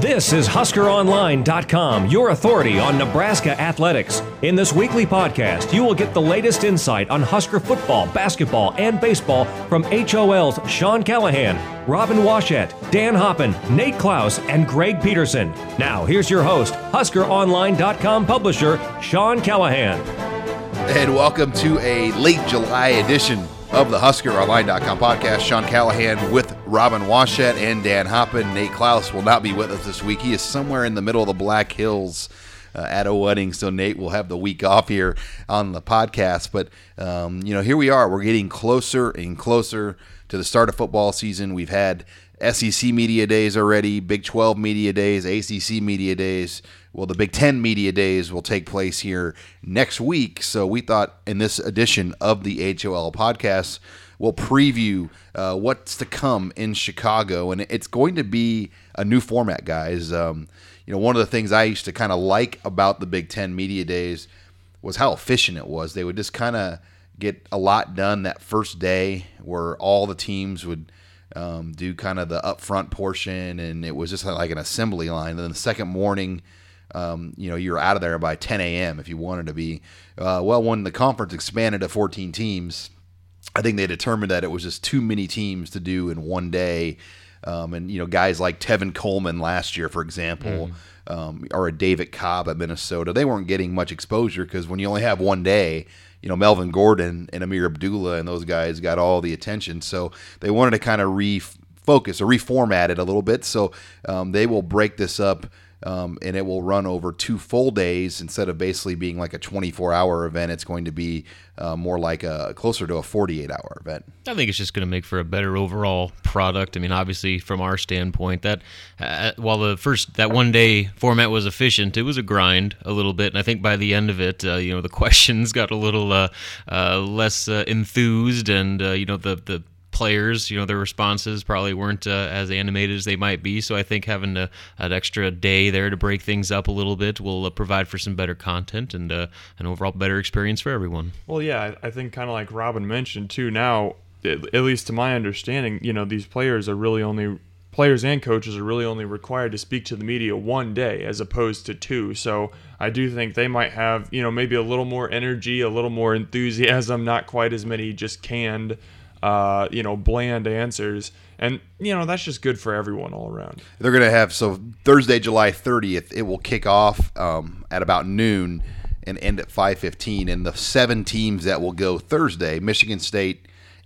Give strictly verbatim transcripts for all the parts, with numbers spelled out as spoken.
This is Husker Online dot com, your authority on Nebraska athletics. In this weekly podcast, you will get the latest insight on Husker football, basketball, and baseball from H O L's Sean Callahan, Robin Washut, Dan Hoppen, Nate Klaus, and Greg Peterson. Now, here's your host, Husker Online dot com publisher, Sean Callahan. And welcome to a late July edition of the Husker Online dot com podcast. Sean Callahan with Robin Washut and Dan Hoppen. Nate Klaus will not be with us this week. He is somewhere in the middle of the Black Hills uh, at a wedding, so Nate will have the week off here on the podcast. But, um, you know, here we are. We're getting closer and closer to the start of football season. We've had S E C media days already, Big twelve media days, A C C media days. Well, the Big ten media days will take place here next week. So we thought in this edition of the H O L podcast, we'll preview uh, what's to come in Chicago. And it's going to be a new format, guys. Um, you know, one of the things I used to kind of like about the Big ten media days was how efficient it was. They would just kind of get a lot done that first day where all the teams would um, do kind of the upfront portion. And it was just like an assembly line. And then the second morning, Um, you know, you're out of there by ten a.m. if you wanted to be. Uh, well, when the conference expanded to fourteen teams, I think they determined that it was just too many teams to do in one day. Um, and, you know, guys like Tevin Coleman last year, for example, mm. um, or a David Cobb at Minnesota, they weren't getting much exposure because when you only have one day, you know, Melvin Gordon and Ameer Abdullah and those guys got all the attention. So they wanted to kind of refocus or reformat it a little bit. So um, they will break this up. Um, and it will run over two full days instead of basically being like a twenty-four hour event. It's going to be uh, more like a closer to a forty-eight hour event. I think it's just going to make for a better overall product. I mean, obviously, from our standpoint, that uh, while the first that one day format was efficient, it was a grind a little bit. And I think by the end of it, uh, you know, the questions got a little uh, uh, less uh, enthused, and uh, you know, the the. players, you know, their responses probably weren't uh, as animated as they might be. So I think having a, an extra day there to break things up a little bit will uh, provide for some better content and uh, an overall better experience for everyone. Well, yeah, I think kind of like Robin mentioned too, now, at least to my understanding, you know, these players are really only, players and coaches are really only required to speak to the media one day as opposed to two. So I do think they might have, you know, maybe a little more energy, a little more enthusiasm, not quite as many just canned Uh, you know, bland answers. And, you know, that's just good for everyone all around. They're going to have, so Thursday, July thirtieth, it will kick off um, at about noon and end at five fifteen. And the seven teams that will go Thursday, Michigan State,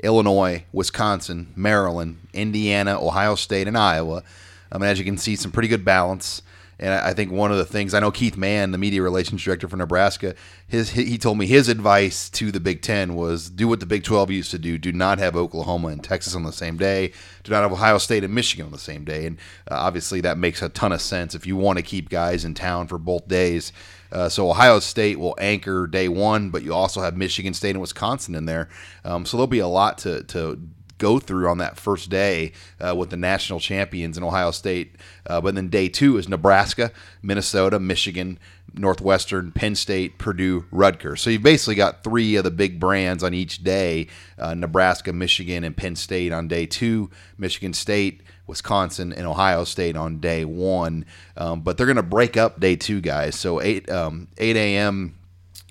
Illinois, Wisconsin, Maryland, Indiana, Ohio State, and Iowa. I mean, as you can see, some pretty good balance. And I think one of the things, I know Keith Mann, the media relations director for Nebraska, his he told me his advice to the Big Ten was do what the Big twelve used to do. Do not have Oklahoma and Texas on the same day. Do not have Ohio State and Michigan on the same day. And uh, obviously that makes a ton of sense if you want to keep guys in town for both days. Uh, so Ohio State will anchor day one, but you also have Michigan State and Wisconsin in there. Um, so there'll be a lot to to go through on that first day uh, with the national champions in Ohio State. Uh, but then day two is Nebraska, Minnesota, Michigan, Northwestern, Penn State, Purdue, Rutgers. So you've basically got three of the big brands on each day, uh, Nebraska, Michigan, and Penn State on day two, Michigan State, Wisconsin, and Ohio State on day one. Um, but they're going to break up day two, guys. So eight a.m.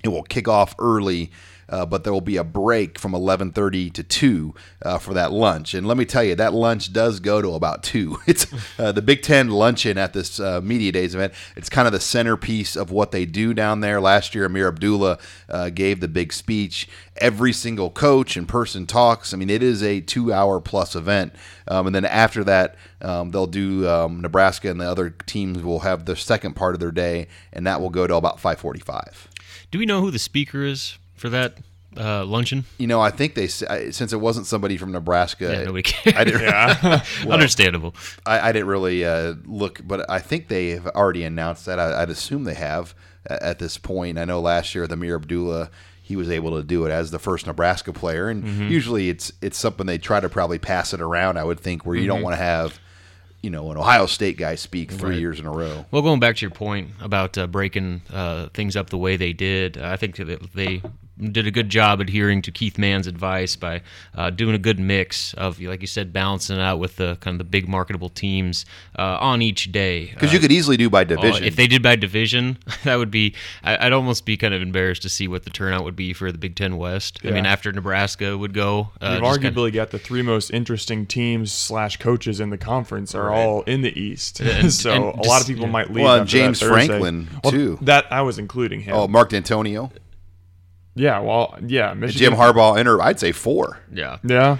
it will kick off early. Uh, but there will be a break from eleven thirty to two uh, for that lunch. And let me tell you, that lunch does go to about two. It's uh, the Big Ten luncheon at this uh, Media Days event. It's kind of the centerpiece of what they do down there. Last year, Ameer Abdullah uh, gave the big speech. Every single coach and person talks. I mean, it is a two-hour-plus event. Um, and then after that, um, they'll do um, Nebraska and the other teams will have the second part of their day, and that will go to about five forty-five. Do we know who the speaker is for that uh, luncheon? You know, I think they, since it wasn't somebody from Nebraska, yeah, nobody cared. I didn't, yeah. well, Understandable. I, I didn't really uh, look, but I think they have already announced that. I, I'd assume they have at this point. I know last year, Ameer Abdullah, he was able to do it as the first Nebraska player, and mm-hmm. usually it's it's something they try to probably pass it around, I would think, where you mm-hmm. don't want to have, you know, an Ohio State guy speak three right. years in a row. Well, going back to your point about uh, breaking uh, things up the way they did, I think that they did a good job adhering to Keith Mann's advice by uh, doing a good mix of, like you said, balancing it out with the kind of the big marketable teams uh, on each day. Because uh, you could easily do by division. If they did by division, that would be I'd almost be kind of embarrassed to see what the turnout would be for the Big Ten West. Yeah. I mean, after Nebraska would go, uh, you've arguably kind of, got the three most interesting teams slash coaches in the conference are right. all in the East. And, so and a just, lot of people yeah. might leave. Well, James Franklin well, too. That I was including him. Oh, Mark D'Antonio. Yeah, well, yeah. Michigan. Jim Harbaugh, enter, I'd say four. Yeah. Yeah.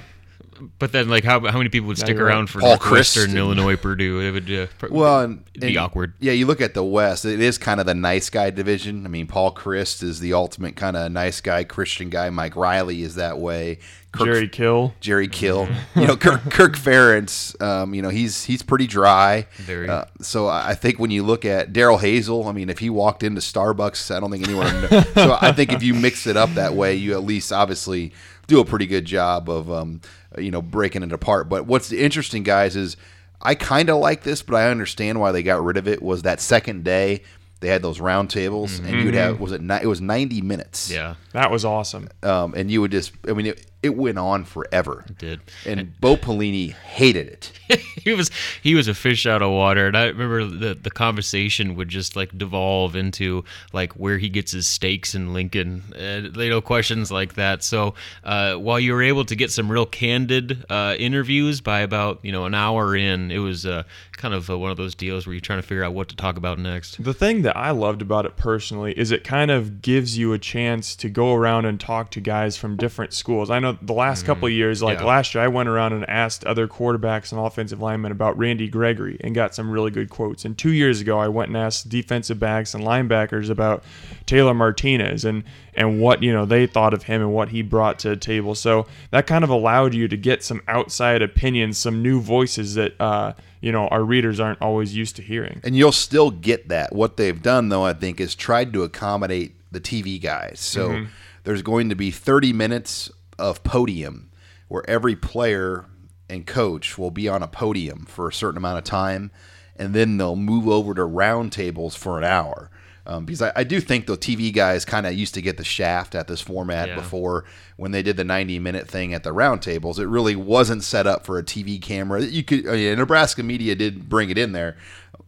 But then, like, how how many people would stick yeah, around right. for Paul Chryst and Illinois, Purdue? It would uh, pr- well, and, it'd be and, awkward. Yeah, you look at the West, it is kind of the nice guy division. I mean, Paul Chryst is the ultimate kind of nice guy, Christian guy. Mike Riley is that way. Kirk, Jerry Kill. Jerry Kill. You know, Kirk, Kirk Ferentz, um, you know, he's he's pretty dry. Very. Uh, so I think when you look at Daryl Hazel, I mean, if he walked into Starbucks, I don't think anyone would know. So I think if you mix it up that way, you at least obviously do a pretty good job of, um, you know, breaking it apart. But what's interesting, guys, is I kind of like this, but I understand why they got rid of it, was that second day. They had those round tables, mm-hmm. and you would have was it ni- it was ninety minutes. Yeah, that was awesome. Um, and you would just, I mean, it, it went on forever. It did. And, and Bo Pelini hated it. he was he was a fish out of water, and I remember the the conversation would just like devolve into like where he gets his steaks in Lincoln, and, you know, questions like that. So uh, while you were able to get some real candid uh, interviews by about you know an hour in, it was uh, kind of uh, one of those deals where you're trying to figure out what to talk about next. The thing that I loved about it personally is it kind of gives you a chance to go around and talk to guys from different schools. I know the last mm-hmm. couple of years, like yeah. last year, I went around and asked other quarterbacks and offensive linemen about Randy Gregory and got some really good quotes. And two years ago, I went and asked defensive backs and linebackers about Taylor Martinez and and what you know they thought of him and what he brought to the table. So that kind of allowed you to get some outside opinions, some new voices that uh, you know our readers aren't always used to hearing. And you'll still get that. What they've done, though, I think, is tried to accommodate the T V guys. So mm-hmm. there's going to be thirty minutes of podium where every player and coach will be on a podium for a certain amount of time, and then they'll move over to round tables for an hour. Um, because I, I do think the T V guys kind of used to get the shaft at this format yeah. before when they did the ninety-minute thing at the roundtables. It really wasn't set up for a T V camera. You could, I mean, Nebraska media did bring it in there,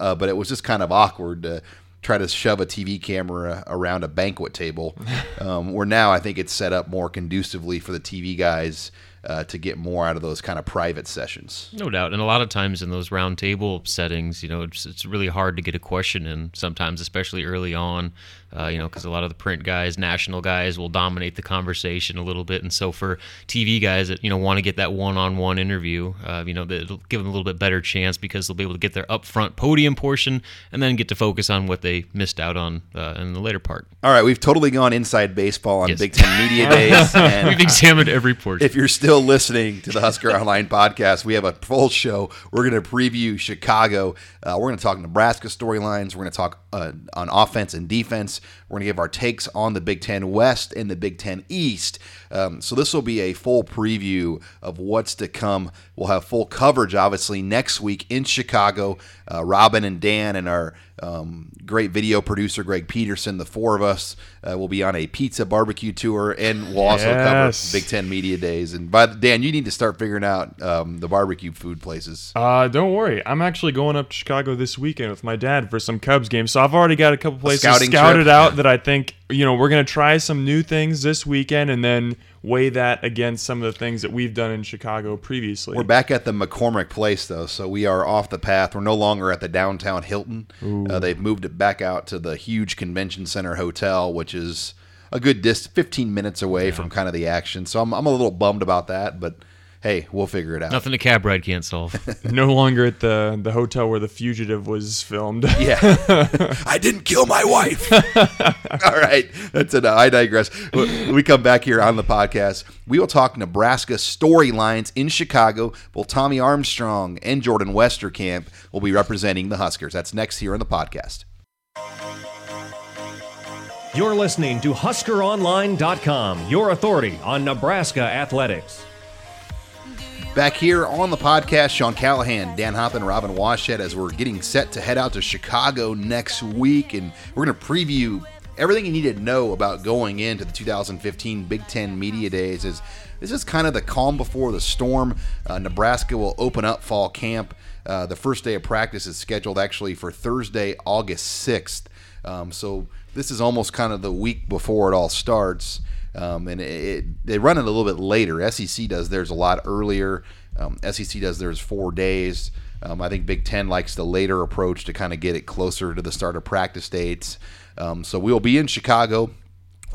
uh, but it was just kind of awkward to try to shove a T V camera around a banquet table, um, where now I think it's set up more conducively for the T V guys Uh, to get more out of those kind of private sessions. No doubt. And a lot of times in those round table settings, you know, it's, it's really hard to get a question in sometimes, especially early on, uh, you know, because a lot of the print guys, national guys will dominate the conversation a little bit. And so for T V guys that, you know, want to get that one-on-one interview, uh, you know, it'll give them a little bit better chance because they'll be able to get their upfront podium portion and then get to focus on what they missed out on uh, in the later part. All right. We've totally gone inside baseball on yes. Big Ten Media Days. And we've examined every portion. If you're still listening to the Husker Online podcast, we have a full show. We're going to preview Chicago. Uh, we're going to talk Nebraska storylines. We're going to talk uh, on offense and defense. We're going to give our takes on the Big Ten West and the Big Ten East. Um, so this will be a full preview of what's to come. We'll have full coverage, obviously, next week in Chicago. Uh, Robin and Dan and our um, great video producer, Greg Peterson, the four of us, uh, will be on a pizza barbecue tour, and we'll also yes. cover Big Ten Media Days. And by Dan, you need to start figuring out um, the barbecue food places. Uh, don't worry. I'm actually going up to Chicago this weekend with my dad for some Cubs games, so I've already got a couple places a scouted trip. out that I think, you know, we're going to try some new things this weekend and then weigh that against some of the things that we've done in Chicago previously. We're back at the McCormick Place, though, so we are off the path. We're no longer at the downtown Hilton. Uh, they've moved it back out to the huge convention center hotel, which is a good distance, fifteen minutes away yeah. from kind of the action. So I'm, I'm a little bummed about that, but hey, we'll figure it out. Nothing a cab ride can't solve. No longer at the the hotel where The Fugitive was filmed. Yeah. I didn't kill my wife. All right. That's it. I digress. When we come back here on the podcast, we will talk Nebraska storylines in Chicago. Both Tommy Armstrong and Jordan Westerkamp will be representing the Huskers. That's next here on the podcast. You're listening to Husker Online dot com, your authority on Nebraska athletics. Back here on the podcast, Sean Callahan, Dan Hoppen, Robin Washut, as we're getting set to head out to Chicago next week, and we're going to preview everything you need to know about going into the two thousand fifteen Big Ten Media Days is this is kind of the calm before the storm. Uh, Nebraska will open up fall camp. Uh, the first day of practice is scheduled actually for Thursday, August sixth. Um, so this is almost kind of the week before it all starts. Um, and it, it, they run it a little bit later. S E C does theirs a lot earlier. Um, S E C does theirs four days. Um, I think Big Ten likes the later approach to kind of get it closer to the start of practice dates. Um, so we'll be in Chicago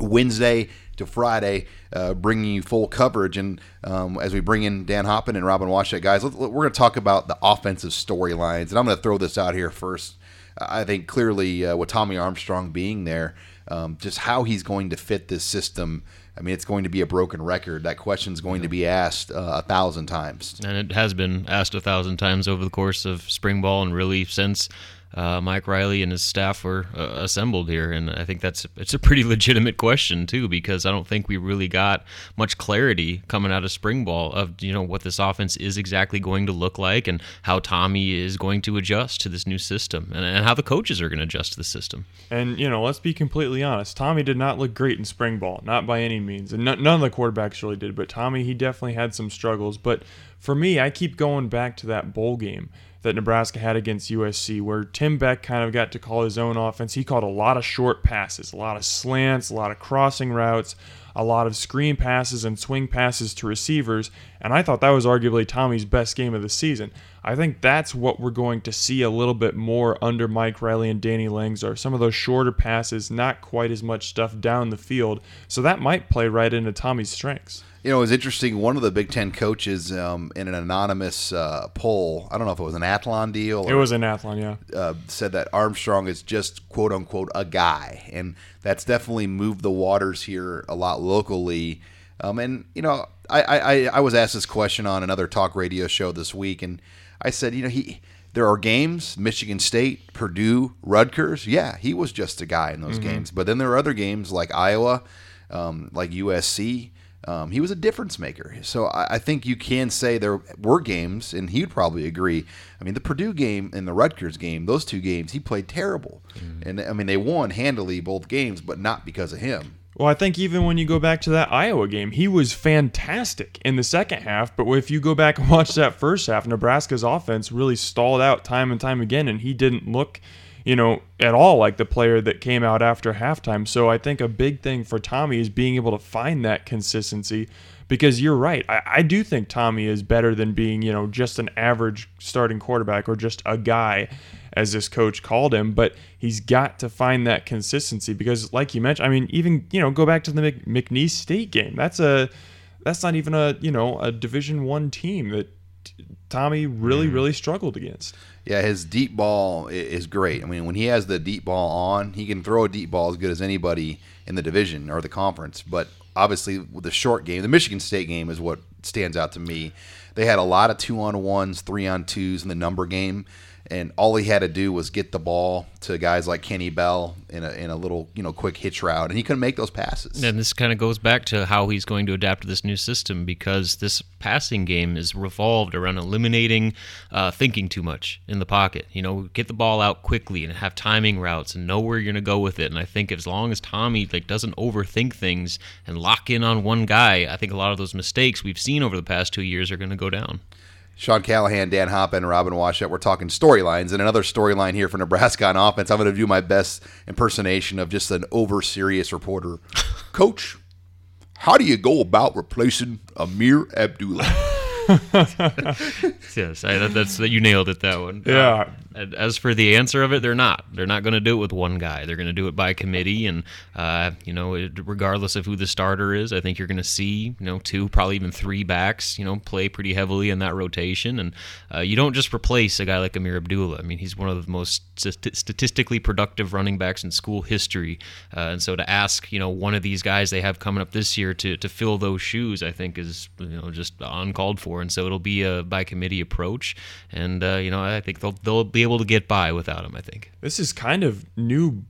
Wednesday to Friday, uh, bringing you full coverage. And um, as we bring in Dan Hoppen and Robin Washut, guys, let, let, we're going to talk about the offensive storylines. And I'm going to throw this out here first. I think clearly uh, with Tommy Armstrong being there, um, just how he's going to fit this system. I mean, it's going to be a broken record. That question's going to be asked uh, a thousand times. And it has been asked a thousand times over the course of spring ball and really since uh, Mike Riley and his staff were uh, assembled here. And I think that's it's a pretty legitimate question, too, because I don't think we really got much clarity coming out of spring ball of, you know, what this offense is exactly going to look like and how Tommy is going to adjust to this new system and, and how the coaches are going to adjust to the system. And, you know, let's be completely honest. Tommy did not look great in spring ball, not by any means, and none of the quarterbacks really did, but Tommy, he definitely had some struggles. But for me, I keep going back to that bowl game that Nebraska had against U S C, where Tim Beck kind of got to call his own offense. He called a lot of short passes, a lot of slants, a lot of crossing routes, a lot of screen passes and swing passes to receivers, and I thought that was arguably Tommy's best game of the season. I think that's what we're going to see a little bit more under Mike Riley and Danny Langsdorf. Some of those shorter passes, not quite as much stuff down the field, so that might play right into Tommy's strengths. You know, it was interesting, one of the Big Ten coaches um, in an anonymous uh, poll, I don't know if it was an Athlon deal. Or, it was an Athlon, yeah. Uh, said that Armstrong is just, quote unquote, a guy. And that's definitely moved the waters here a lot locally. Um, and, you know, I, I, I was asked this question on another talk radio show this week, and I said, you know, he there are games, Michigan State, Purdue, Rutgers. Yeah, he was just a guy in those mm-hmm. games. But then there are other games like Iowa, um, like U S C. Um, he was a difference maker. So I, I think you can say there were games, and he would probably agree. I mean, the Purdue game and the Rutgers game, those two games, he played terrible. Mm. And, I mean, they won handily both games, but not because of him. Well, I think even when you go back to that Iowa game, he was fantastic in the second half. But if you go back and watch that first half, Nebraska's offense really stalled out time and time again, and he didn't look – you know, at all like the player that came out after halftime. So I think a big thing for Tommy is being able to find that consistency, because you're right. I, I do think Tommy is better than being, you know, just an average starting quarterback or just a guy, as this coach called him. But he's got to find that consistency because, like you mentioned, I mean, even, you know, go back to the McNeese State game. That's a that's not even a, you know, a Division I team that Tommy really, really struggled against. Yeah, his deep ball is great. I mean, when he has the deep ball on, he can throw a deep ball as good as anybody in the division or the conference. But obviously, with the short game, the Michigan State game is what stands out to me. They had a lot of two-on-ones, three-on-twos in the number game, and all he had to do was get the ball to guys like Kenny Bell in a in a little, you know, quick hitch route, and he couldn't make those passes. And this kind of goes back to how he's going to adapt to this new system, because this passing game is revolved around eliminating uh, thinking too much in the pocket. You know, get the ball out quickly and have timing routes and know where you're going to go with it. And I think as long as Tommy like doesn't overthink things and lock in on one guy, I think a lot of those mistakes we've seen over the past two years are going to go down. Sean Callahan, Dan Hoppen, Robin Washut, we're talking storylines. And another storyline here for Nebraska on offense, I'm going to do my best impersonation of just an over-serious reporter. Coach, how do you go about replacing Ameer Abdullah? Yes, I, that's you nailed it, that one. Yeah. Uh, as for the answer of it, they're not. They're not going to do it with one guy. They're going to do it by committee, and uh, you know, it, regardless of who the starter is, I think you're going to see, you know, two, probably even three backs, you know, play pretty heavily in that rotation. And uh, you don't just replace a guy like Ameer Abdullah. I mean, he's one of the most st- statistically productive running backs in school history, uh, and so to ask, you know, one of these guys they have coming up this year to to fill those shoes, I think is, you know, just uncalled for. And so it'll be a by committee approach, and uh, you know, I think they'll they'll be able to get by without him. I think this is kind of new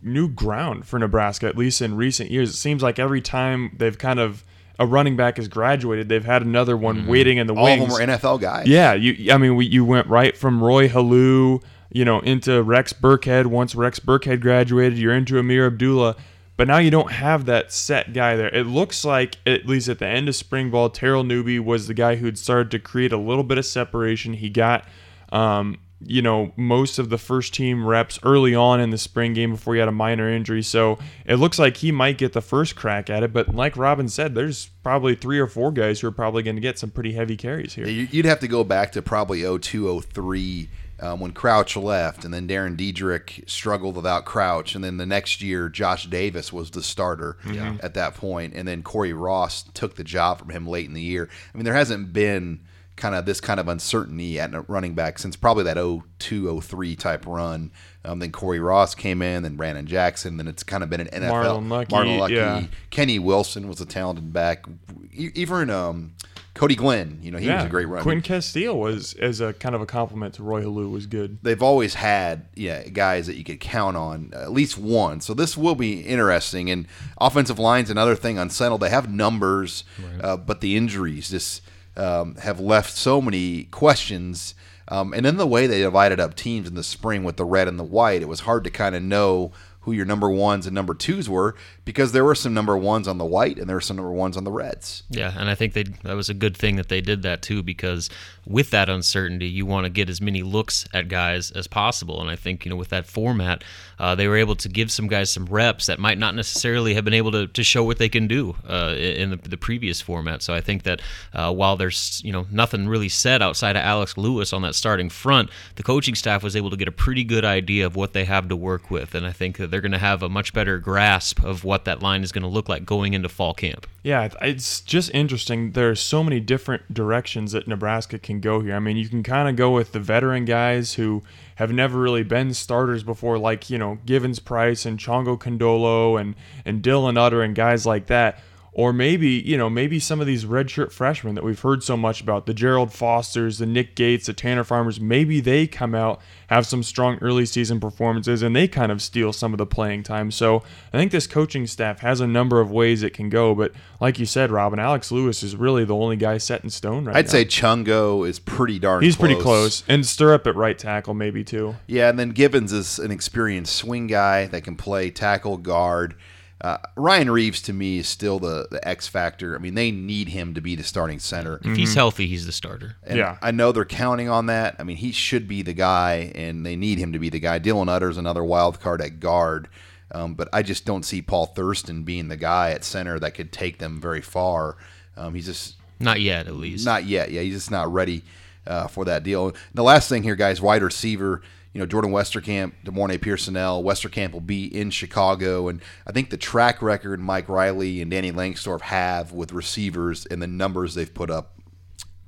new ground for Nebraska, at least in recent years. It seems like every time they've kind of a running back has graduated, they've had another one mm-hmm. waiting in the wings. All of them were N F L guys. Yeah, you. I mean, we, you went right from Roy Halou, you know, into Rex Burkhead. Once Rex Burkhead graduated, you're into Ameer Abdullah. But now you don't have that set guy there. It looks like, at least at the end of spring ball, Terrell Newby was the guy who'd started to create a little bit of separation. He got, um, you know, most of the first team reps early on in the spring game before he had a minor injury. So it looks like he might get the first crack at it. But like Robin said, there's probably three or four guys who are probably going to get some pretty heavy carries here. You'd have to go back to probably oh two, oh three Um, when Crouch left, and then Darren Dedrick struggled without Crouch, and then the next year Josh Davis was the starter yeah. at that point, and then Corey Ross took the job from him late in the year. I mean, there hasn't been kind of this kind of uncertainty at running back since probably that oh two, oh three type run. Um, then Corey Ross came in, then Brandon Jackson, then it's kind of been an N F L. Marlon Lucky. Marlon Lucky. Yeah. Kenny Wilson was a talented back. Even um, Cody Glenn, you know, he yeah. was a great runner. Quinn Castile was, as a kind of a compliment to Roy Halou, was good. They've always had yeah guys that you could count on, at least one. So this will be interesting. And offensive line's another thing unsettled. They have numbers, right. uh, but the injuries just um, have left so many questions. Um, and then the way they divided up teams in the spring with the red and the white, it was hard to kind of know who your number ones and number twos were, because there were some number ones on the white and there were some number ones on the reds. Yeah, and I think they, that was a good thing that they did that too, because with that uncertainty, you want to get as many looks at guys as possible. And I think, you know, with that format, uh, they were able to give some guys some reps that might not necessarily have been able to, to show what they can do uh, in the, the previous format. So I think that uh, while there's, you know, nothing really said outside of Alex Lewis on that starting front, the coaching staff was able to get a pretty good idea of what they have to work with. And I think that they're going to have a much better grasp of what that line is going to look like going into fall camp. Yeah, it's just interesting. There are so many different directions that Nebraska can go here. I mean, you can kind of go with the veteran guys who have never really been starters before, like, you know, Givens Price and Chongo Condolo and, and Dylan Utter and guys like that. Or maybe, you know, maybe some of these redshirt freshmen that we've heard so much about, the Gerald Fosters, the Nick Gates, the Tanner Farmers, maybe they come out, have some strong early season performances, and they kind of steal some of the playing time. So I think this coaching staff has a number of ways it can go. But like you said, Robin, Alex Lewis is really the only guy set in stone right I'd now. I'd say Chongo is pretty darn He's close. He's pretty close. And Stirrup at right tackle maybe too. Yeah, and then Givens is an experienced swing guy that can play tackle, guard. Uh, Ryan Reeves, to me, is still the, the X factor. I mean, they need him to be the starting center. If he's healthy, he's the starter. And yeah. I know they're counting on that. I mean, he should be the guy, and they need him to be the guy. Dylan Utter's another wild card at guard, um, but I just don't see Paul Thurston being the guy at center that could take them very far. Um, he's just not yet, at least. Not yet. Yeah, he's just not ready uh, for that deal. And the last thing here, guys, wide receiver. You know, Jordan Westerkamp, DeMornay Pierson-El. Westerkamp will be in Chicago, and I think the track record Mike Riley and Danny Langsdorf have with receivers and the numbers they've put up,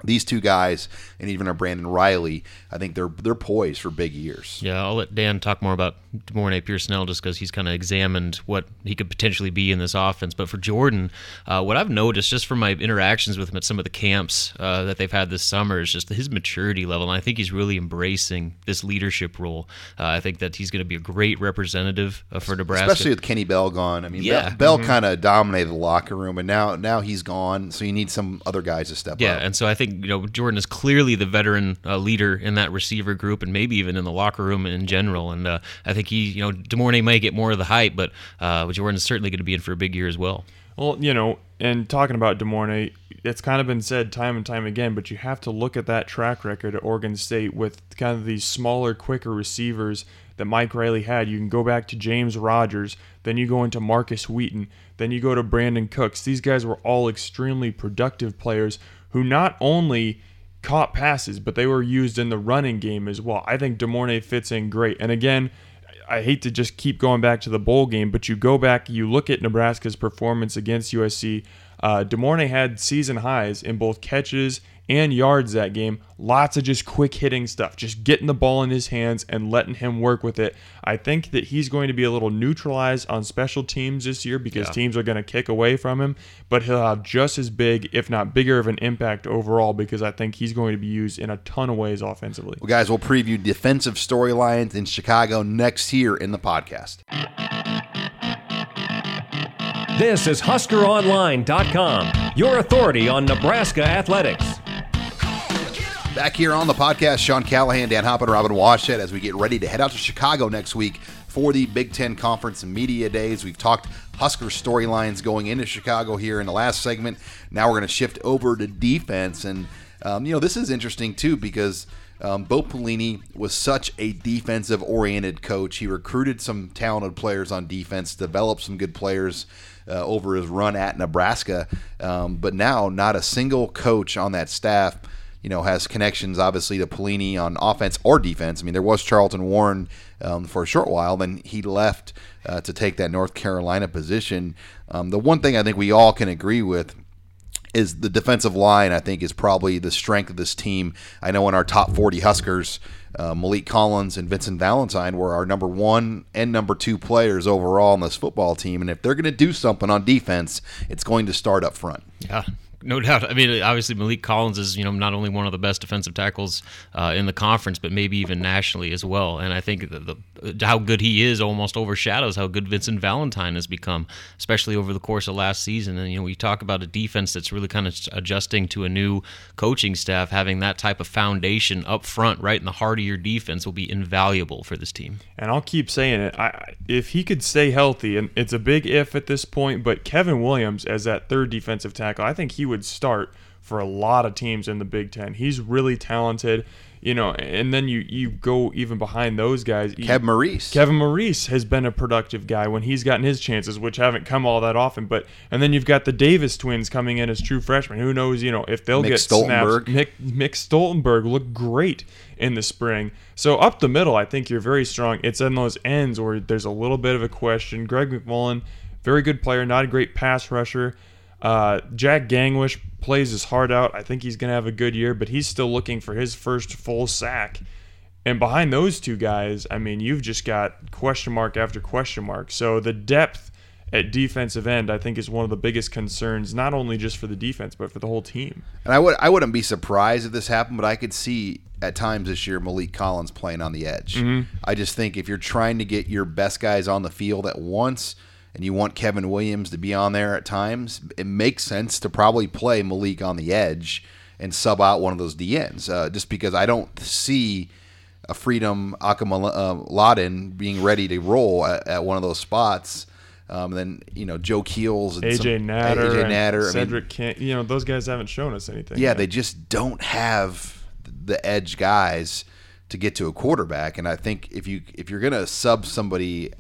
these two guys, and even our Brandon Riley, I think they're they're poised for big years. Yeah, I'll let Dan talk more about DeMornay Pierson-El just because he's kind of examined what he could potentially be in this offense. But for Jordan, uh, what I've noticed just from my interactions with him at some of the camps uh, that they've had this summer is just his maturity level, and I think he's really embracing this leadership role. Uh, I think that he's going to be a great representative uh, for Nebraska. Especially with Kenny Bell gone. I mean, yeah. Bell, Bell mm-hmm. kind of dominated the locker room, and now, now he's gone, so you need some other guys to step yeah, up. Yeah, and so I think you know, Jordan is clearly the veteran uh, leader in that receiver group, and maybe even in the locker room in general. And uh, I think he, you know, DeMornay may get more of the hype, but uh, Jordan is certainly going to be in for a big year as well. Well, you know, and talking about DeMornay, it's kind of been said time and time again, but you have to look at that track record at Oregon State with kind of these smaller, quicker receivers that Mike Riley had. You can go back to James Rogers, then you go into Markus Wheaton, then you go to Brandin Cooks. These guys were all extremely productive players who not only caught passes, but they were used in the running game as well. I think DeMornay fits in great. And again, I hate to just keep going back to the bowl game, but you go back, you look at Nebraska's performance against U S C. Uh, DeMornay had season highs in both catches and yards that game. Lots of just quick hitting stuff, just getting the ball in his hands and letting him work with it. I think that he's going to be a little neutralized on special teams this year because yeah. teams are going to kick away from him, but he'll have just as big, if not bigger, of an impact overall because I think he's going to be used in a ton of ways offensively. Well, guys, we'll preview defensive storylines in Chicago next year in the podcast. This is Husker Online dot com, your authority on Nebraska athletics. Back here on the podcast, Sean Callahan, Dan Hoppen, Robin Washut, as we get ready to head out to Chicago next week for the Big Ten Conference Media Days. We've talked Husker storylines going into Chicago here in the last segment. Now we're going to shift over to defense. And, um, you know, this is interesting, too, because um, Bo Pelini was such a defensive-oriented coach. He recruited some talented players on defense, developed some good players uh, over his run at Nebraska. Um, but now not a single coach on that staff, you know, has connections, obviously, to Pelini on offense or defense. I mean, there was Charlton Warren um, for a short while, then he left uh, to take that North Carolina position. Um, the one thing I think we all can agree with is the defensive line, I think, is probably the strength of this team. I know in our top forty Huskers, uh, Maliek Collins and Vincent Valentine were our number one and number two players overall on this football team. And if they're going to do something on defense, it's going to start up front. Yeah. No doubt. I mean, obviously, Maliek Collins is, you know, not only one of the best defensive tackles uh, in the conference, but maybe even nationally as well. And I think the, the, how good he is almost overshadows how good Vincent Valentine has become, especially over the course of last season. And, you know, we talk about a defense that's really kind of adjusting to a new coaching staff. Having that type of foundation up front, right in the heart of your defense, will be invaluable for this team. And I'll keep saying it. I, if he could stay healthy, and it's a big if at this point, but Kevin Williams as that third defensive tackle, I think he would would start for a lot of teams in the Big Ten. He's really talented, you know, and then you, you go even behind those guys. Kevin Maurice. Kevin Maurice has been a productive guy when he's gotten his chances, which haven't come all that often. But and then you've got the Davis twins coming in as true freshmen. Who knows, you know, if they'll Mick get Stoltenberg. snaps. Mick, Mick Stoltenberg looked great in the spring. So up the middle, I think you're very strong. It's in those ends where there's a little bit of a question. Greg McMullen, very good player, not a great pass rusher. Uh, Jack Gangwish plays his heart out. I think he's going to have a good year, but he's still looking for his first full sack. And behind those two guys, I mean, you've just got question mark after question mark. So the depth at defensive end, I think, is one of the biggest concerns, not only just for the defense, but for the whole team. And I would, I wouldn't be surprised if this happened, but I could see at times this year Maliek Collins playing on the edge. Mm-hmm. I just think if you're trying to get your best guys on the field at once, and you want Kevin Williams to be on there at times, it makes sense to probably play Maliek on the edge and sub out one of those D Ns, uh, just because I don't see a Freedom Akamaladin uh, being ready to roll at, at one of those spots. Um, then, you know, Joe Keels and A J Natter, A J Natter, Cedric Kent, you know, those guys haven't shown us anything. Yeah, yet. They just don't have the edge guys to get to a quarterback. And I think if you if you're gonna sub somebody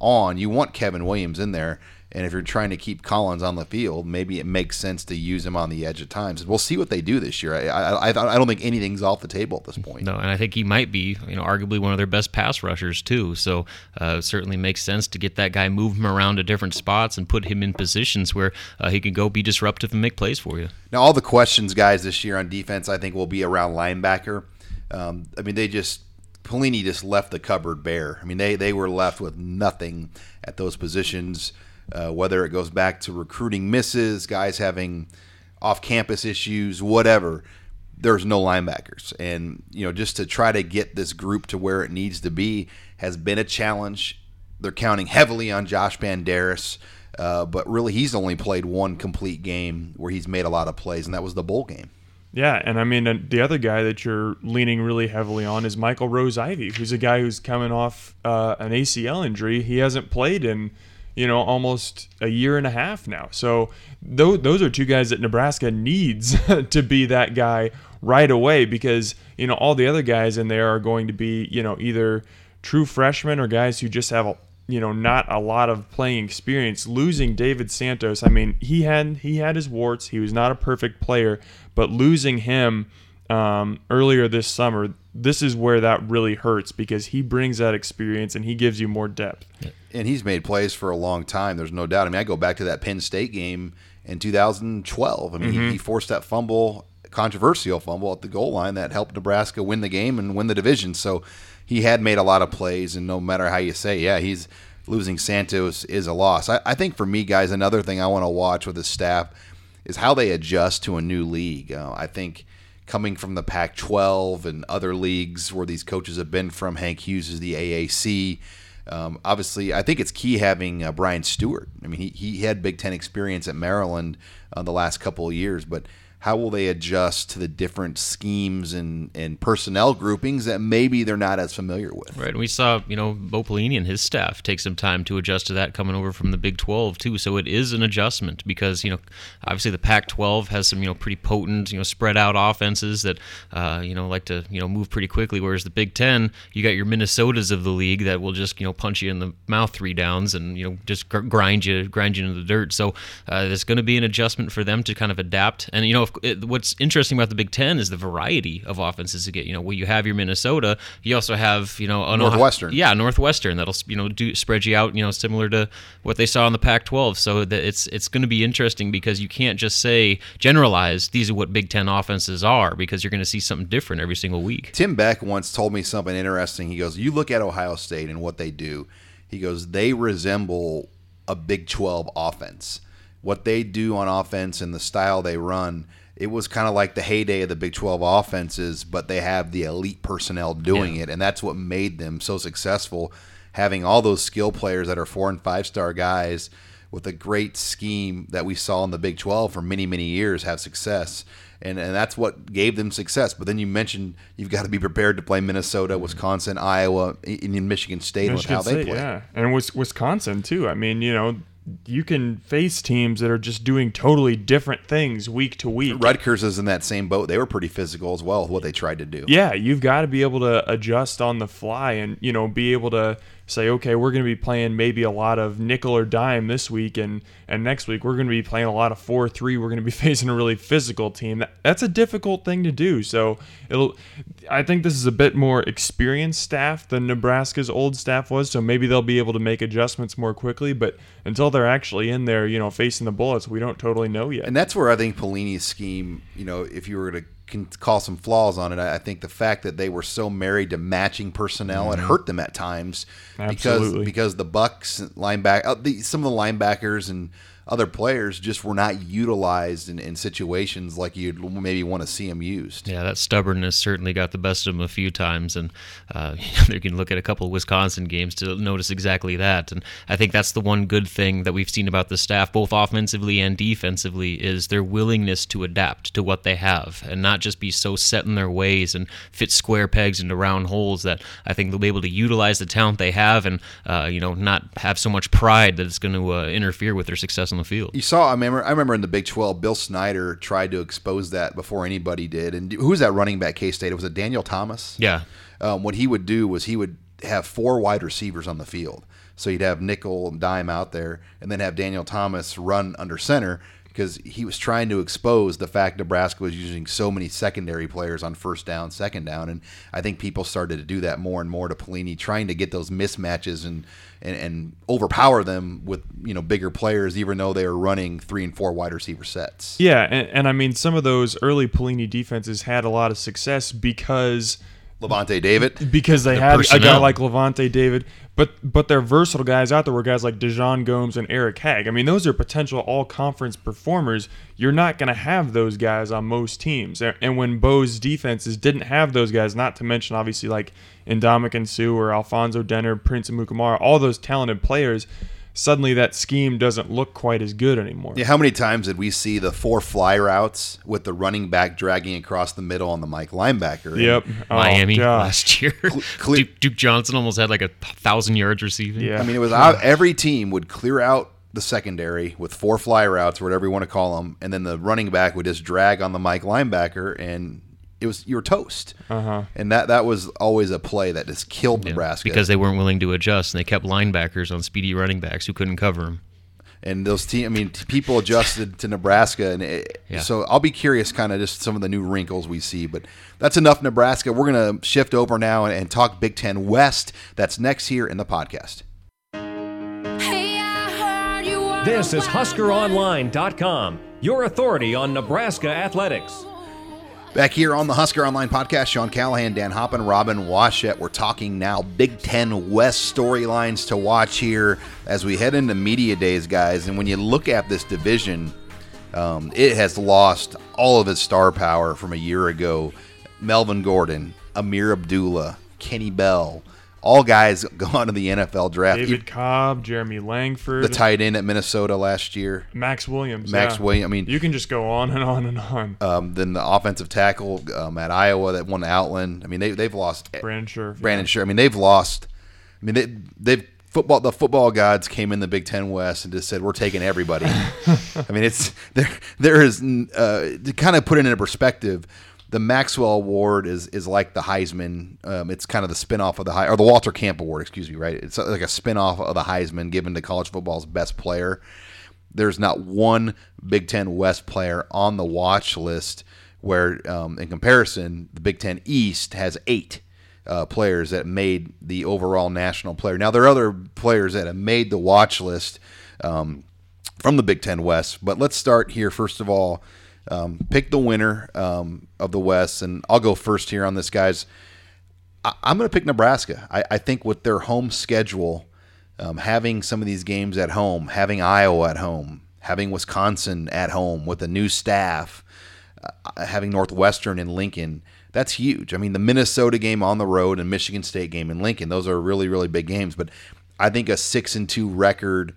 on, you want Kevin Williams in there, and if you're trying to keep Collins on the field, maybe it makes sense to use him on the edge at times. We'll see what they do this year. I, I, I don't think anything's off the table at this point. No, and I think he might be, you know, arguably one of their best pass rushers too. So uh, it certainly makes sense to get that guy, move him around to different spots, and put him in positions where uh, he can go be disruptive and make plays for you. Now, all the questions, guys, this year on defense, I think, will be around linebacker. Um, I mean, they just. Pelini just left the cupboard bare. I mean, they, they were left with nothing at those positions, uh, whether it goes back to recruiting misses, guys having off-campus issues, whatever. There's no linebackers. And, you know, just to try to get this group to where it needs to be has been a challenge. They're counting heavily on Josh Banderas, uh, but really he's only played one complete game where he's made a lot of plays, and that was the bowl game. Yeah, and I mean, the other guy that you're leaning really heavily on is Michael Rose-Ivy, who's a guy who's coming off uh, an A C L injury. He hasn't played in, you know, almost a year and a half now. So those, those are two guys that Nebraska needs to be that guy right away because, you know, all the other guys in there are going to be, you know, either true freshmen or guys who just have a you know, not a lot of playing experience. Losing David Santos, I mean, he had he had his warts. He was not a perfect player, but losing him um, earlier this summer, this is where that really hurts because he brings that experience and he gives you more depth. And he's made plays for a long time. There's no doubt. I mean, I go back to that Penn State game in two thousand twelve. I mean, mm-hmm. he, he forced that fumble, controversial fumble at the goal line that helped Nebraska win the game and win the division. So he had made a lot of plays, and no matter how you say, yeah, he's losing Santos is a loss. I, I think for me, guys, another thing I want to watch with his staff is how they adjust to a new league. Uh, I think coming from the Pac twelve and other leagues where these coaches have been from, Hank Hughes is the A A C. Um, obviously, I think it's key having uh, Brian Stewart. I mean, he, he had Big Ten experience at Maryland uh, the last couple of years, but how will they adjust to the different schemes and, and personnel groupings that maybe they're not as familiar with? Right, and we saw, you know, Bo Pelini and his staff take some time to adjust to that coming over from the Big twelve, too. So it is an adjustment because, you know, obviously the Pac twelve has some, you know, pretty potent, you know, spread-out offenses that, uh, you know, like to, you know, move pretty quickly, whereas the Big ten, you got your Minnesotas of the league that will just, you know, punch you in the mouth three downs and, you know, just gr- grind you grind you into the dirt. So uh, there's going to be an adjustment for them to kind of adapt. And, you know, what's interesting about the Big Ten is the variety of offenses you get. You know, well, you have your Minnesota, you also have, you know, an Northwestern. Ohio, yeah, Northwestern that'll, you know, do spread you out, you know, similar to what they saw in the Pac twelve. So that it's it's going to be interesting because you can't just say generalize these are what Big Ten offenses are, because you're going to see something different every single week. Tim Beck once told me something interesting. He goes, "You look at Ohio State and what they do." He goes, "They resemble a Big twelve offense. What they do on offense and the style they run, it was kind of like the heyday of the Big twelve offenses, but they have the elite personnel doing yeah. it, and that's what made them so successful, having all those skill players that are four- and five-star guys with a great scheme that we saw in the Big twelve for many, many years have success." And and that's what gave them success. But then you mentioned you've got to be prepared to play Minnesota, Wisconsin, Iowa, in Michigan State with how they play. Yeah, and Wisconsin too. I mean, you know, you can face teams that are just doing totally different things week to week. Rutgers is in that same boat. They were pretty physical as well with what they tried to do. Yeah, you've got to be able to adjust on the fly and, you know, be able to say, okay, we're going to be playing maybe a lot of nickel or dime this week, and, and next week we're going to be playing a lot of four three. We're going to be facing a really physical team. That, that's a difficult thing to do. So it'll, I think this is a bit more experienced staff than Nebraska's old staff was, so maybe they'll be able to make adjustments more quickly. But until they're actually in there, you know, facing the bullets, we don't totally know yet. And that's where I think Pelini's scheme, you know, if you were to can call some flaws on it. I think the fact that they were so married to matching personnel mm-hmm. it hurt them at times. Absolutely. because because the Bucks linebacker, the, some of the linebackers and other players just were not utilized in, in situations like you'd maybe want to see them used. Yeah, that stubbornness certainly got the best of them a few times, and uh, you can look at a couple of Wisconsin games to notice exactly that. And I think that's the one good thing that we've seen about the staff, both offensively and defensively, is their willingness to adapt to what they have and not just be so set in their ways and fit square pegs into round holes. That I think they'll be able to utilize the talent they have and uh, you know, not have so much pride that it's going to uh, interfere with their success in the field. You saw, I remember, I remember in the Big twelve, Bill Snyder tried to expose that before anybody did. And who was that running back, K-State? Was it Daniel Thomas? Yeah. Um, what he would do was he would have four wide receivers on the field. So he'd have nickel and dime out there and then have Daniel Thomas run under center, because he was trying to expose the fact Nebraska was using so many secondary players on first down, second down. And I think people started to do that more and more to Pelini, trying to get those mismatches and, and, and overpower them with, you know, bigger players, even though they were running three and four wide receiver sets. Yeah, and, and I mean, some of those early Pelini defenses had a lot of success because – Lavonte David. Because they the had personnel. A guy like Lavonte David. But but they're versatile guys out there were guys like DeJohn Gomes and Eric Hagg. I mean, those are potential all-conference performers. You're not going to have those guys on most teams. And when Bo's defenses didn't have those guys, not to mention, obviously, like Ndamukong and Suh or Alfonso Denner, Prince and Mukamara, all those talented players, suddenly that scheme doesn't look quite as good anymore. Yeah, how many times did we see the four fly routes with the running back dragging across the middle on the Mike linebacker? Yep. Oh, Miami gosh. Last year. Cle- Duke, Duke Johnson almost had like a thousand yards receiving. Yeah. I mean, it was out, every team would clear out the secondary with four fly routes, whatever you want to call them, and then the running back would just drag on the Mike linebacker, and it was you were toast. Uh-huh. And that, that was always a play that just killed yeah, Nebraska. Because they weren't willing to adjust, and they kept linebackers on speedy running backs who couldn't cover them. And those team, I mean, people adjusted to Nebraska. And it, yeah. So I'll be curious kind of just some of the new wrinkles we see. But that's enough Nebraska. We're going to shift over now and, and talk Big Ten West. That's next here in the podcast. Hey, I heard you this is Husker Online dot com, your authority on Nebraska athletics. Back here on the Husker Online podcast, Sean Callahan, Dan Hoppen, Robin Washut. We're talking now Big Ten West storylines to watch here as we head into media days, guys. And when you look at this division, um, it has lost all of its star power from a year ago. Melvin Gordon, Ameer Abdullah, Kenny Bell, all guys gone to the N F L draft. David Cobb, Jeremy Langford. The tight end at Minnesota last year. Maxx Williams. Maxx yeah. Williams. I mean, you can just go on and on and on. Um, then the offensive tackle um, at Iowa that won the Outland. I mean, they, they've lost. Brandin Cooks. Brandin Cooks. I mean, they've lost. I mean, they, they've football. The football gods came in the Big Ten West and just said, we're taking everybody. I mean, it's there. There is, uh, to kind of put it into perspective, the Maxwell Award is is like the Heisman. Um, it's kind of the spinoff of the Heisman, or the Walter Camp Award, excuse me, right? It's like a spinoff of the Heisman given to college football's best player. There's not one Big Ten West player on the watch list where, um, in comparison, the Big Ten East has eight uh, players that made the overall national player. Now, there are other players that have made the watch list um, from the Big Ten West, but let's start here, first of all. Um, pick the winner um, of the West, and I'll go first here on this, guys. I- I'm going to pick Nebraska. I-, I think with their home schedule, um, having some of these games at home, having Iowa at home, having Wisconsin at home with a new staff, uh, having Northwestern in Lincoln, that's huge. I mean, the Minnesota game on the road and Michigan State game in Lincoln, those are really, really big games. But I think a six and two record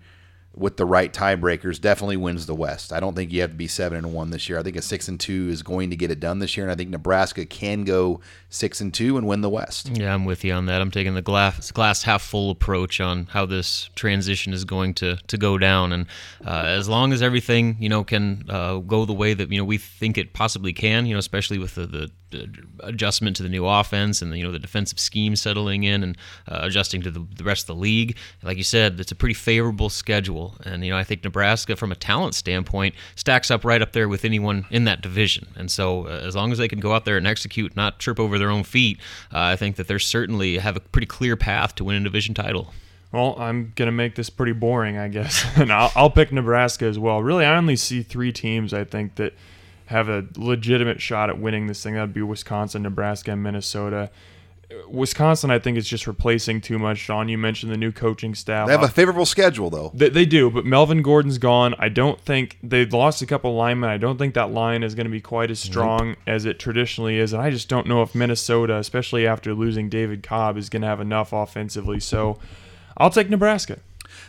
with the right tiebreakers definitely wins the West. I don't think you have to be seven and one this year. I think a six and two is going to get it done this year, and I think Nebraska can go six and two and win the West. Yeah, I'm with you on that. I'm taking the glass glass half full approach on how this transition is going to to go down, and uh, as long as everything you know can uh, go the way that you know we think it possibly can, you know, especially with the, the adjustment to the new offense and the, you know the defensive scheme settling in and uh, adjusting to the, the rest of the league. Like you said, it's a pretty favorable schedule, and you know I think Nebraska, from a talent standpoint, stacks up right up there with anyone in that division. And so, uh, as long as they can go out there and execute, not trip over their own feet, uh, I think that they certainly have a pretty clear path to win a division title. Well, I'm going to make this pretty boring, I guess, and I'll, I'll pick Nebraska as well. Really, I only see three teams I think that have a legitimate shot at winning this thing. That would be Wisconsin, Nebraska, and Minnesota. Wisconsin, I think, is just replacing too much. Sean, you mentioned the new coaching staff. They have a favorable schedule, though. They, they do, but Melvin Gordon's gone. I don't think they've lost a couple linemen. I don't think that line is going to be quite as strong nope. as it traditionally is, and I just don't know if Minnesota, especially after losing David Cobb, is going to have enough offensively. So I'll take Nebraska.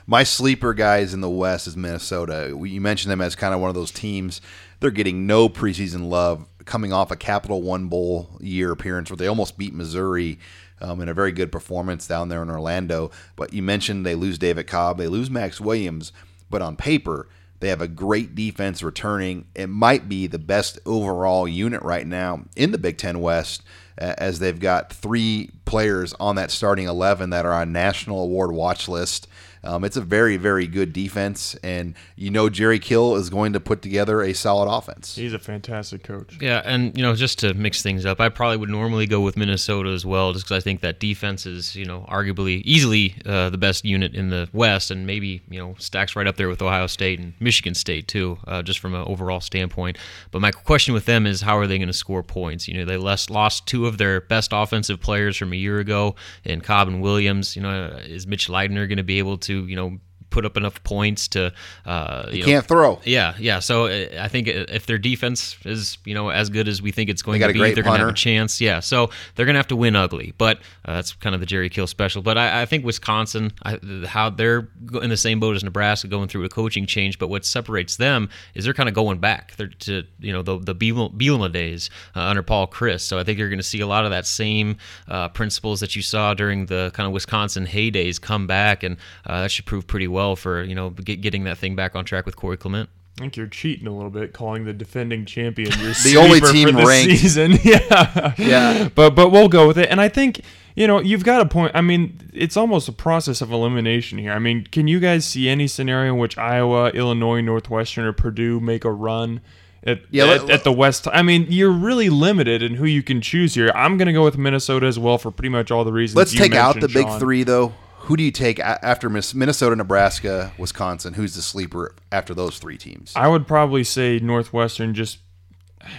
My sleeper guys in the West is Minnesota. You mentioned them as kind of one of those teams. They're getting no preseason love, coming off a Capital One Bowl year appearance where they almost beat Missouri um, in a very good performance down there in Orlando. But you mentioned they lose David Cobb. They lose Maxx Williams. But on paper, they have a great defense returning. It might be the best overall unit right now in the Big Ten West, as they've got three players on that starting eleven that are on national award watch list. Um, it's a very, very good defense, and you know Jerry Kill is going to put together a solid offense. He's a fantastic coach. Yeah, and you know, just to mix things up, I probably would normally go with Minnesota as well, just because I think that defense is, you know, arguably easily uh, the best unit in the West, and maybe you know stacks right up there with Ohio State and Michigan State too, uh, just from an overall standpoint. But my question with them is, how are they going to score points? You know, they less, lost two of their best offensive players from a year ago in Cobb and Williams. You know, is Mitch Leitner going to be able to? To, you know, put up enough points to uh you, you know, can't throw. Yeah, yeah. So I think if their defense is, you know, as good as we think it's going to be, they're going to have a chance. Yeah. So they're going to have to win ugly, but uh, that's kind of the Jerry Kill special. But I, I think Wisconsin, I, how they're in the same boat as Nebraska, going through a coaching change. But what separates them is they're kind of going back. They're to, you know, the the Bielema days uh, under Paul Chryst. So I think you're going to see a lot of that same uh, principles that you saw during the kind of Wisconsin heydays come back, and uh, that should prove pretty well. For you know get, getting that thing back on track with Corey Clement. I think you're cheating a little bit, calling the defending champion your the only team ranked season. yeah, yeah. But but we'll go with it. And I think you know you've got a point. I mean, it's almost a process of elimination here. I mean, can you guys see any scenario in which Iowa, Illinois, Northwestern, or Purdue make a run at yeah, at, let, at the West? I mean, you're really limited in who you can choose here. I'm going to go with Minnesota as well for pretty much all the reasons. Let's you take out the Sean. Big three though. Who do you take after Minnesota, Nebraska, Wisconsin? Who's the sleeper after those three teams? I would probably say Northwestern, just,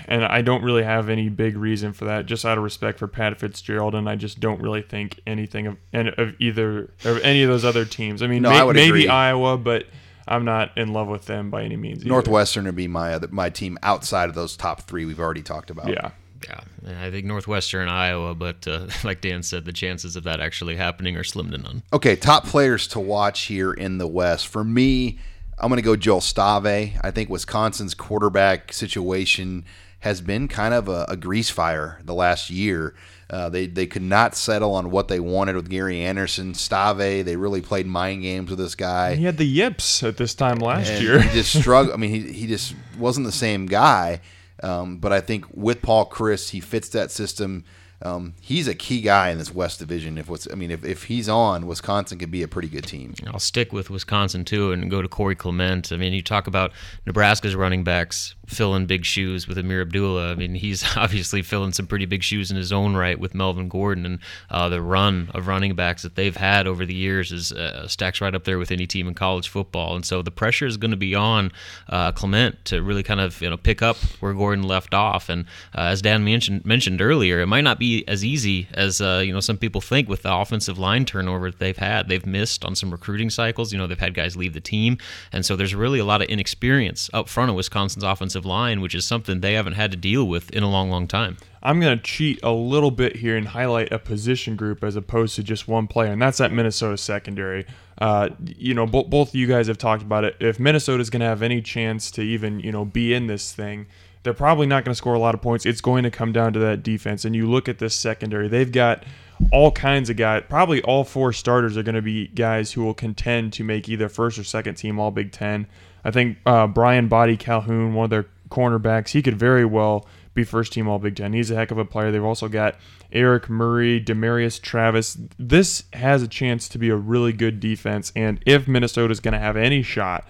and I don't really have any big reason for that, just out of respect for Pat Fitzgerald, and I just don't really think anything of of either of any of those other teams. I mean, no, may, I would maybe agree. Iowa, but I'm not in love with them by any means either. Northwestern would be my other, my team outside of those top three we've already talked about. Yeah. Yeah, and I think Northwestern, Iowa, but uh, like Dan said, the chances of that actually happening are slim to none. Okay, top players to watch here in the West. For me, I'm going to go Joel Stave. I think Wisconsin's quarterback situation has been kind of a, a grease fire the last year. Uh, they they could not settle on what they wanted with Gary Anderson. Stave, they really played mind games with this guy. And he had the yips at this time last and year. He just struggled. I mean, he he just wasn't the same guy. Um, but I think with Paul Chryst, he fits that system. Um, he's a key guy in this West Division. If what's, I mean, if, if he's on, Wisconsin could be a pretty good team. I'll stick with Wisconsin, too, and go to Corey Clement. I mean, you talk about Nebraska's running backs filling big shoes with Ameer Abdullah. I mean, he's obviously filling some pretty big shoes in his own right with Melvin Gordon. And uh, the run of running backs that they've had over the years is uh, stacks right up there with any team in college football. And so the pressure is going to be on uh, Clement to really kind of, you know, pick up where Gordon left off. And uh, as Dan mentioned, mentioned earlier, it might not be as easy as uh, you know some people think with the offensive line turnover that they've had. They've missed on some recruiting cycles. You know, they've had guys leave the team, and so there's really a lot of inexperience up front of Wisconsin's offensive line, which is something they haven't had to deal with in a long, long time. I'm going to cheat a little bit here and highlight a position group as opposed to just one player, and that's that Minnesota secondary. Uh, you know, bo- both of you guys have talked about it. If Minnesota's going to have any chance to even, you know, be in this thing, they're probably not going to score a lot of points. It's going to come down to that defense. And you look at this secondary, they've got all kinds of guys. Probably all four starters are going to be guys who will contend to make either first or second team all Big Ten. I think uh, Brian Body Calhoun, one of their cornerbacks, he could very well be first team all Big Ten. He's a heck of a player. They've also got Eric Murray, Demarius Travis. This has a chance to be a really good defense. And if Minnesota's going to have any shot,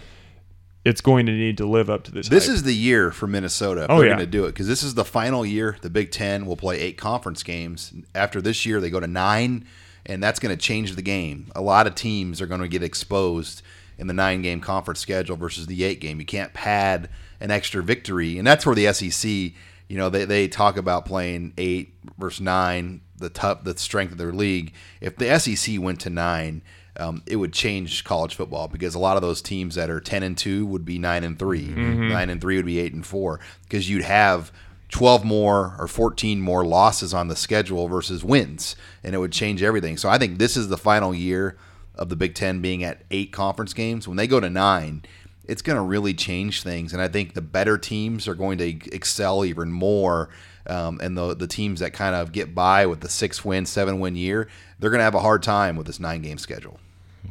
it's going to need to live up to this. This hype. Is the year for Minnesota. Oh, they're yeah. going to do it because this is the final year. The Big Ten will play eight conference games. After this year, they go to nine, and that's going to change the game. A lot of teams are going to get exposed in the nine-game conference schedule versus the eight-game. You can't pad an extra victory, and that's where the S E C, you know, they, they talk about playing eight versus nine, the top, the strength of their league. If the S E C went to nine, Um, it would change college football because a lot of those teams that are ten and two would be nine and three, mm-hmm. nine and three would be eight and four because you'd have twelve more or fourteen more losses on the schedule versus wins, and it would change everything. So I think this is the final year of the Big Ten being at eight conference games. When they go to nine, it's going to really change things, and I think the better teams are going to excel even more. Um, and the the teams that kind of get by with the six win, seven win year, they're going to have a hard time with this nine game schedule.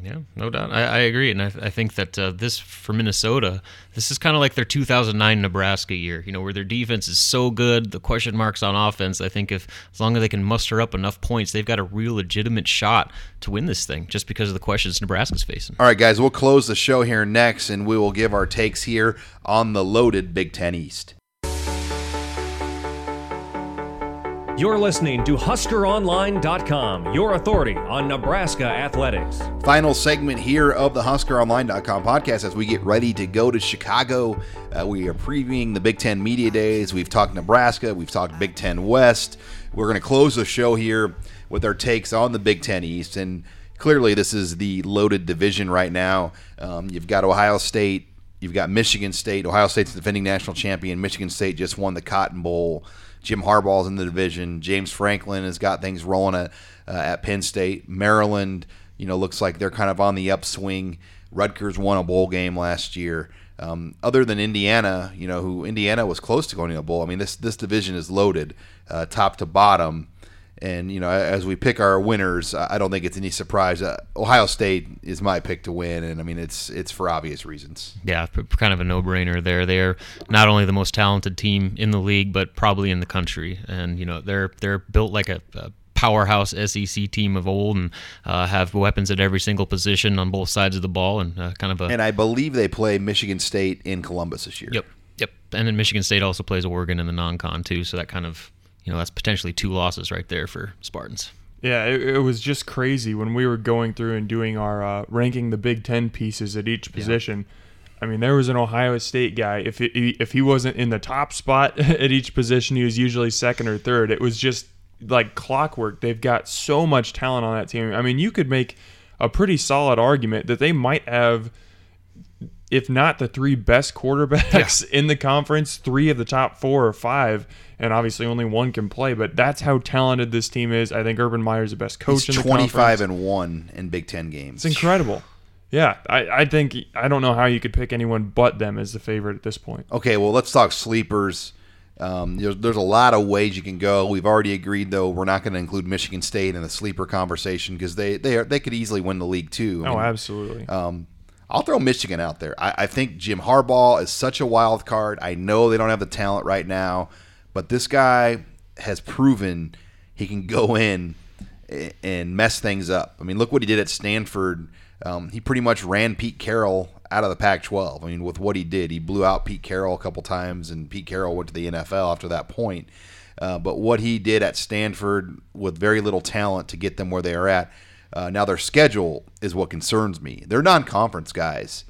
Yeah, no doubt. I, I agree. And I, I think that uh, this, for Minnesota, this is kind of like their two thousand nine Nebraska year, you know, where their defense is so good, the question marks on offense. I think if as long as they can muster up enough points, they've got a real legitimate shot to win this thing just because of the questions Nebraska's facing. All right, guys, we'll close the show here next, and we will give our takes here on the loaded Big Ten East. You're listening to Husker Online dot com, your authority on Nebraska athletics. Final segment here of the Husker Online dot com podcast as we get ready to go to Chicago. Uh, we are previewing the Big Ten Media Days. We've talked Nebraska. We've talked Big Ten West. We're going to close the show here with our takes on the Big Ten East. And clearly this is the loaded division right now. Um, you've got Ohio State. You've got Michigan State. Ohio State's defending national champion. Michigan State just won the Cotton Bowl. Jim Harbaugh's in the division. James Franklin has got things rolling at, uh, at Penn State. Maryland, you know, looks like they're kind of on the upswing. Rutgers won a bowl game last year. Um, other than Indiana, you know, who Indiana was close to going to a bowl. I mean, this this division is loaded, uh, top to bottom. And you know, as we pick our winners, I don't think it's any surprise. Uh, Ohio State is my pick to win, and I mean, it's it's for obvious reasons. Yeah, kind of a no-brainer there. They're not only the most talented team in the league, but probably in the country. And you know, they're they're built like a, a powerhouse S E C team of old, and uh, have weapons at every single position on both sides of the ball, and uh, kind of a. And I believe they play Michigan State in Columbus this year. Yep, yep. And then Michigan State also plays Oregon in the non-con too, so that kind of. You know, that's potentially two losses right there for Spartans. Yeah, it, it was just crazy when we were going through and doing our uh, ranking the Big Ten pieces at each position. Yeah. I mean, there was an Ohio State guy. If it, if he wasn't in the top spot at each position, he was usually second or third. It was just like clockwork. They've got so much talent on that team. I mean, you could make a pretty solid argument that they might have – if not the three best quarterbacks yeah. in the conference, three of the top four or five, and obviously only one can play, but that's how talented this team is. I think Urban Meyer's the best coach He's in the conference. twenty-five and one in Big Ten games. It's incredible. Yeah, I, I think I don't know how you could pick anyone but them as the favorite at this point. Okay, well, let's talk sleepers. Um, there's, there's a lot of ways you can go. We've already agreed, though, we're not going to include Michigan State in the sleeper conversation because they they are, they could easily win the league, too. I oh, mean, absolutely. Um, I'll throw Michigan out there. I, I think Jim Harbaugh is such a wild card. I know they don't have the talent right now, but this guy has proven he can go in and mess things up. I mean, look what he did at Stanford. Um, he pretty much ran Pete Carroll out of the Pac twelve. I mean, with what he did, he blew out Pete Carroll a couple times, and Pete Carroll went to the N F L after that point. Uh, but what he did at Stanford with very little talent to get them where they are at, uh, now their schedule is what concerns me. They're non-conference guys.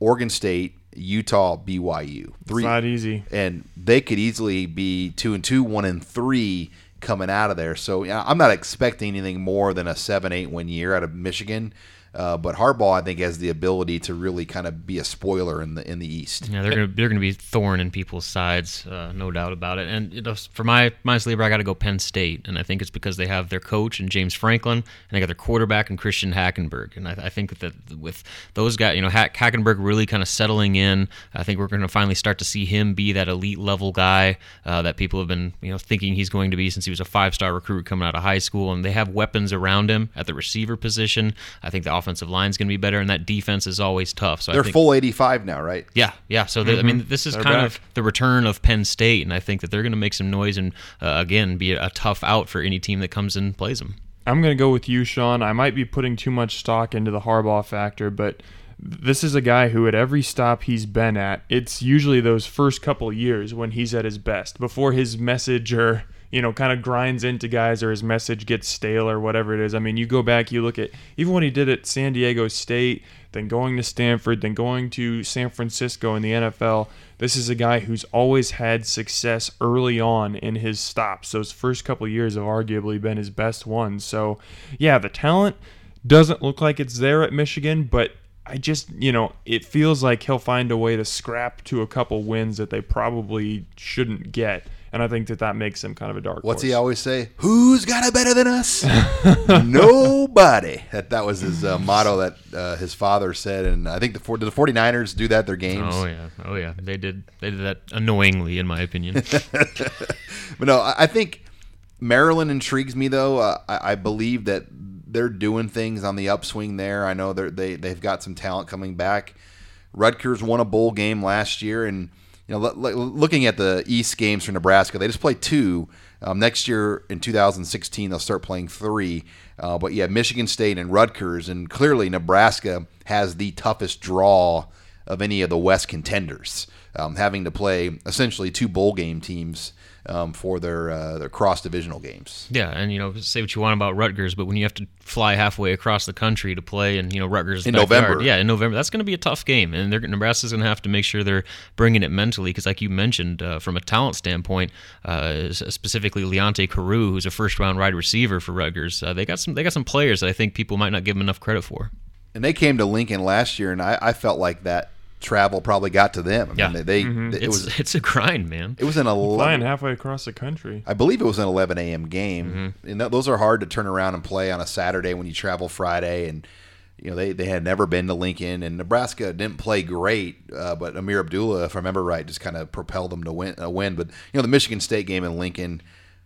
Oregon State, Utah, B Y U. Three, it's not easy. And they could easily be two and two, one and three coming out of there. So yeah, I'm not expecting anything more than a seven, eight win year out of Michigan. Uh, but Harbaugh, I think, has the ability to really kind of be a spoiler in the in the East. Yeah, they're gonna they're gonna be a thorn in people's sides, uh, no doubt about it. And you know, for my my sleeper, I got to go Penn State, and I think it's because they have their coach and James Franklin, and they got their quarterback and Christian Hackenberg. And I, I think that with those guys, you know, Hack, Hackenberg really kind of settling in. I think we're going to finally start to see him be that elite level guy uh, that people have been you know thinking he's going to be since he was a five star recruit coming out of high school. And they have weapons around him at the receiver position. I think the offensive line's going to be better, and that defense is always tough. So they're I think, full eighty-five now, right? Yeah, yeah. So mm-hmm. I mean, this is they're kind back. of the return of Penn State, and I think that they're going to make some noise and uh, again be a tough out for any team that comes in and plays them. I'm going to go with you, Sean. I might be putting too much stock into the Harbaugh factor, but this is a guy who at every stop he's been at, it's usually those first couple years when he's at his best before his message or you know, kind of grinds into guys or his message gets stale or whatever it is. I mean, you go back, you look at even what he did at San Diego State, then going to Stanford, then going to San Francisco in the N F L. This is a guy who's always had success early on in his stops. Those first couple of years have arguably been his best ones. So, yeah, the talent doesn't look like it's there at Michigan, but I just, you know, it feels like he'll find a way to scrap to a couple wins that they probably shouldn't get. And I think that that makes him kind of a dark horse. What's he always say? Who's got it better than us? Nobody. That that was his uh, motto that uh, his father said. And I think the did the 49ers do that at their games? Oh, yeah. Oh, yeah. They did, they did that annoyingly, in my opinion. But, no, I think Maryland intrigues me, though. Uh, I, I believe that they're doing things on the upswing there. I know they're, they, they've got some talent coming back. Rutgers won a bowl game last year, and – you know, looking at the East games for Nebraska, they just play two. Um, next year in two thousand sixteen, they'll start playing three. Uh, but yeah, Michigan State and Rutgers, and clearly Nebraska has the toughest draw of any of the West contenders, um, having to play essentially two bowl game teams um, for their uh, their cross-divisional games. Yeah, and you know, say what you want about Rutgers, but when you have to fly halfway across the country to play and, you know, Rutgers in backyard, November. Yeah, in November. That's going to be a tough game, and they're, Nebraska's going to have to make sure they're bringing it mentally because, like you mentioned, uh, from a talent standpoint, uh, specifically Leonte Carew, who's a first-round wide receiver for Rutgers, uh, they got some they got some players that I think people might not give them enough credit for. And they came to Lincoln last year, and I, I felt like that travel probably got to them. I yeah. mean, they, they, mm-hmm. it was, it's, it's a grind, man. It was an eleven, flying halfway across the country. I believe it was an eleven a.m. game, mm-hmm. and th- those are hard to turn around and play on a Saturday when you travel Friday. And you know, they, they had never been to Lincoln, and Nebraska didn't play great, uh, but Ameer Abdullah, if I remember right, just kind of propelled them to win. A win. But you know, the Michigan State game in Lincoln,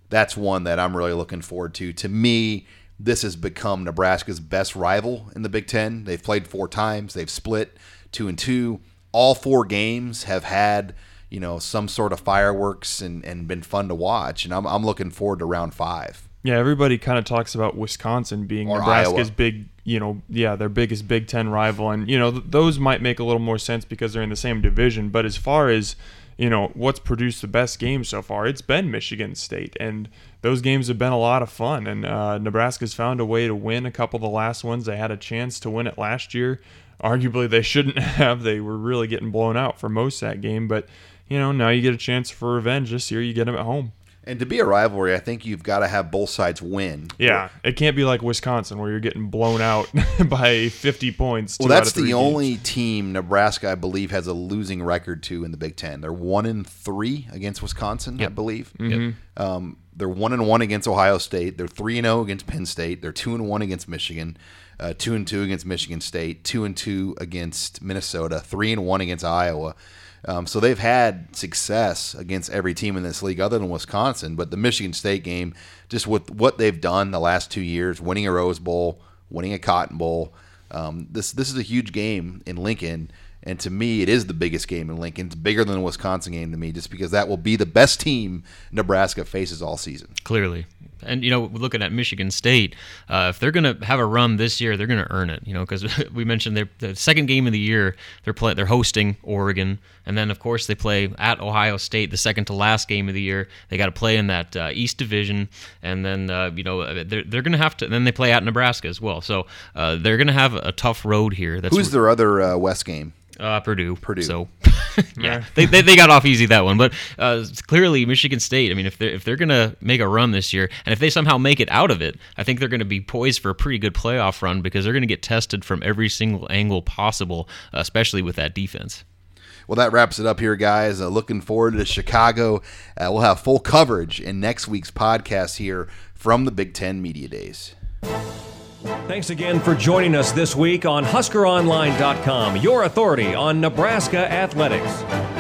that's one that I'm really looking forward to. To me, this has become Nebraska's best rival in the Big Ten. They've played four times. They've split two and two. All four games have had, you know, some sort of fireworks and, and been fun to watch. And I'm I'm looking forward to round five. Yeah, everybody kind of talks about Wisconsin being or Nebraska's Iowa. big, you know, yeah, their biggest Big Ten rival. And, you know, th- those might make a little more sense because they're in the same division. But as far as, you know, what's produced the best game so far, it's been Michigan State. And those games have been a lot of fun. And uh, Nebraska's found a way to win a couple of the last ones. They had a chance to win it last year. Arguably, they shouldn't have. They were really getting blown out for most that game. But, you know, now you get a chance for revenge this year. You get them at home. And to be a rivalry, I think you've got to have both sides win. Yeah, it can't be like Wisconsin where you're getting blown out by fifty points. Well, that's the only team Nebraska, I believe, has a losing record to in the Big Ten. They're one and three against Wisconsin, yep. I believe. Mm-hmm. Yep. Um, they're one and one against Ohio State. They're three and zero against Penn State. They're two and one against Michigan. Uh, two and two against Michigan State. Two and two against Minnesota. Three and one against Iowa. Um, so they've had success against every team in this league other than Wisconsin, but the Michigan State game, just with what they've done the last two years, winning a Rose Bowl, winning a Cotton Bowl, um, this this is a huge game in Lincoln, and to me it is the biggest game in Lincoln. It's bigger than the Wisconsin game to me just because that will be the best team Nebraska faces all season. Clearly. And, you know, looking at Michigan State, uh, if they're going to have a run this year, they're going to earn it, you know, because we mentioned their the second game of the year, they're play, they're hosting Oregon. And then, of course, they play at Ohio State, the second to last game of the year. They got to play in that uh, East Division. And then, uh, you know, they're, they're going to have to, then they play at Nebraska as well. So uh, they're going to have a tough road here. That's Who's re- their other uh, West game? Uh, Purdue. Purdue. So, yeah, they, they they got off easy that one. But uh, clearly, Michigan State. I mean, if they're if they're gonna make a run this year, and if they somehow make it out of it, I think they're gonna be poised for a pretty good playoff run because they're gonna get tested from every single angle possible, especially with that defense. Well, that wraps it up here, guys. Uh, looking forward to Chicago. Uh, we'll have full coverage in next week's podcast here from the Big Ten Media Days. Thanks again for joining us this week on Husker Online dot com, your authority on Nebraska athletics.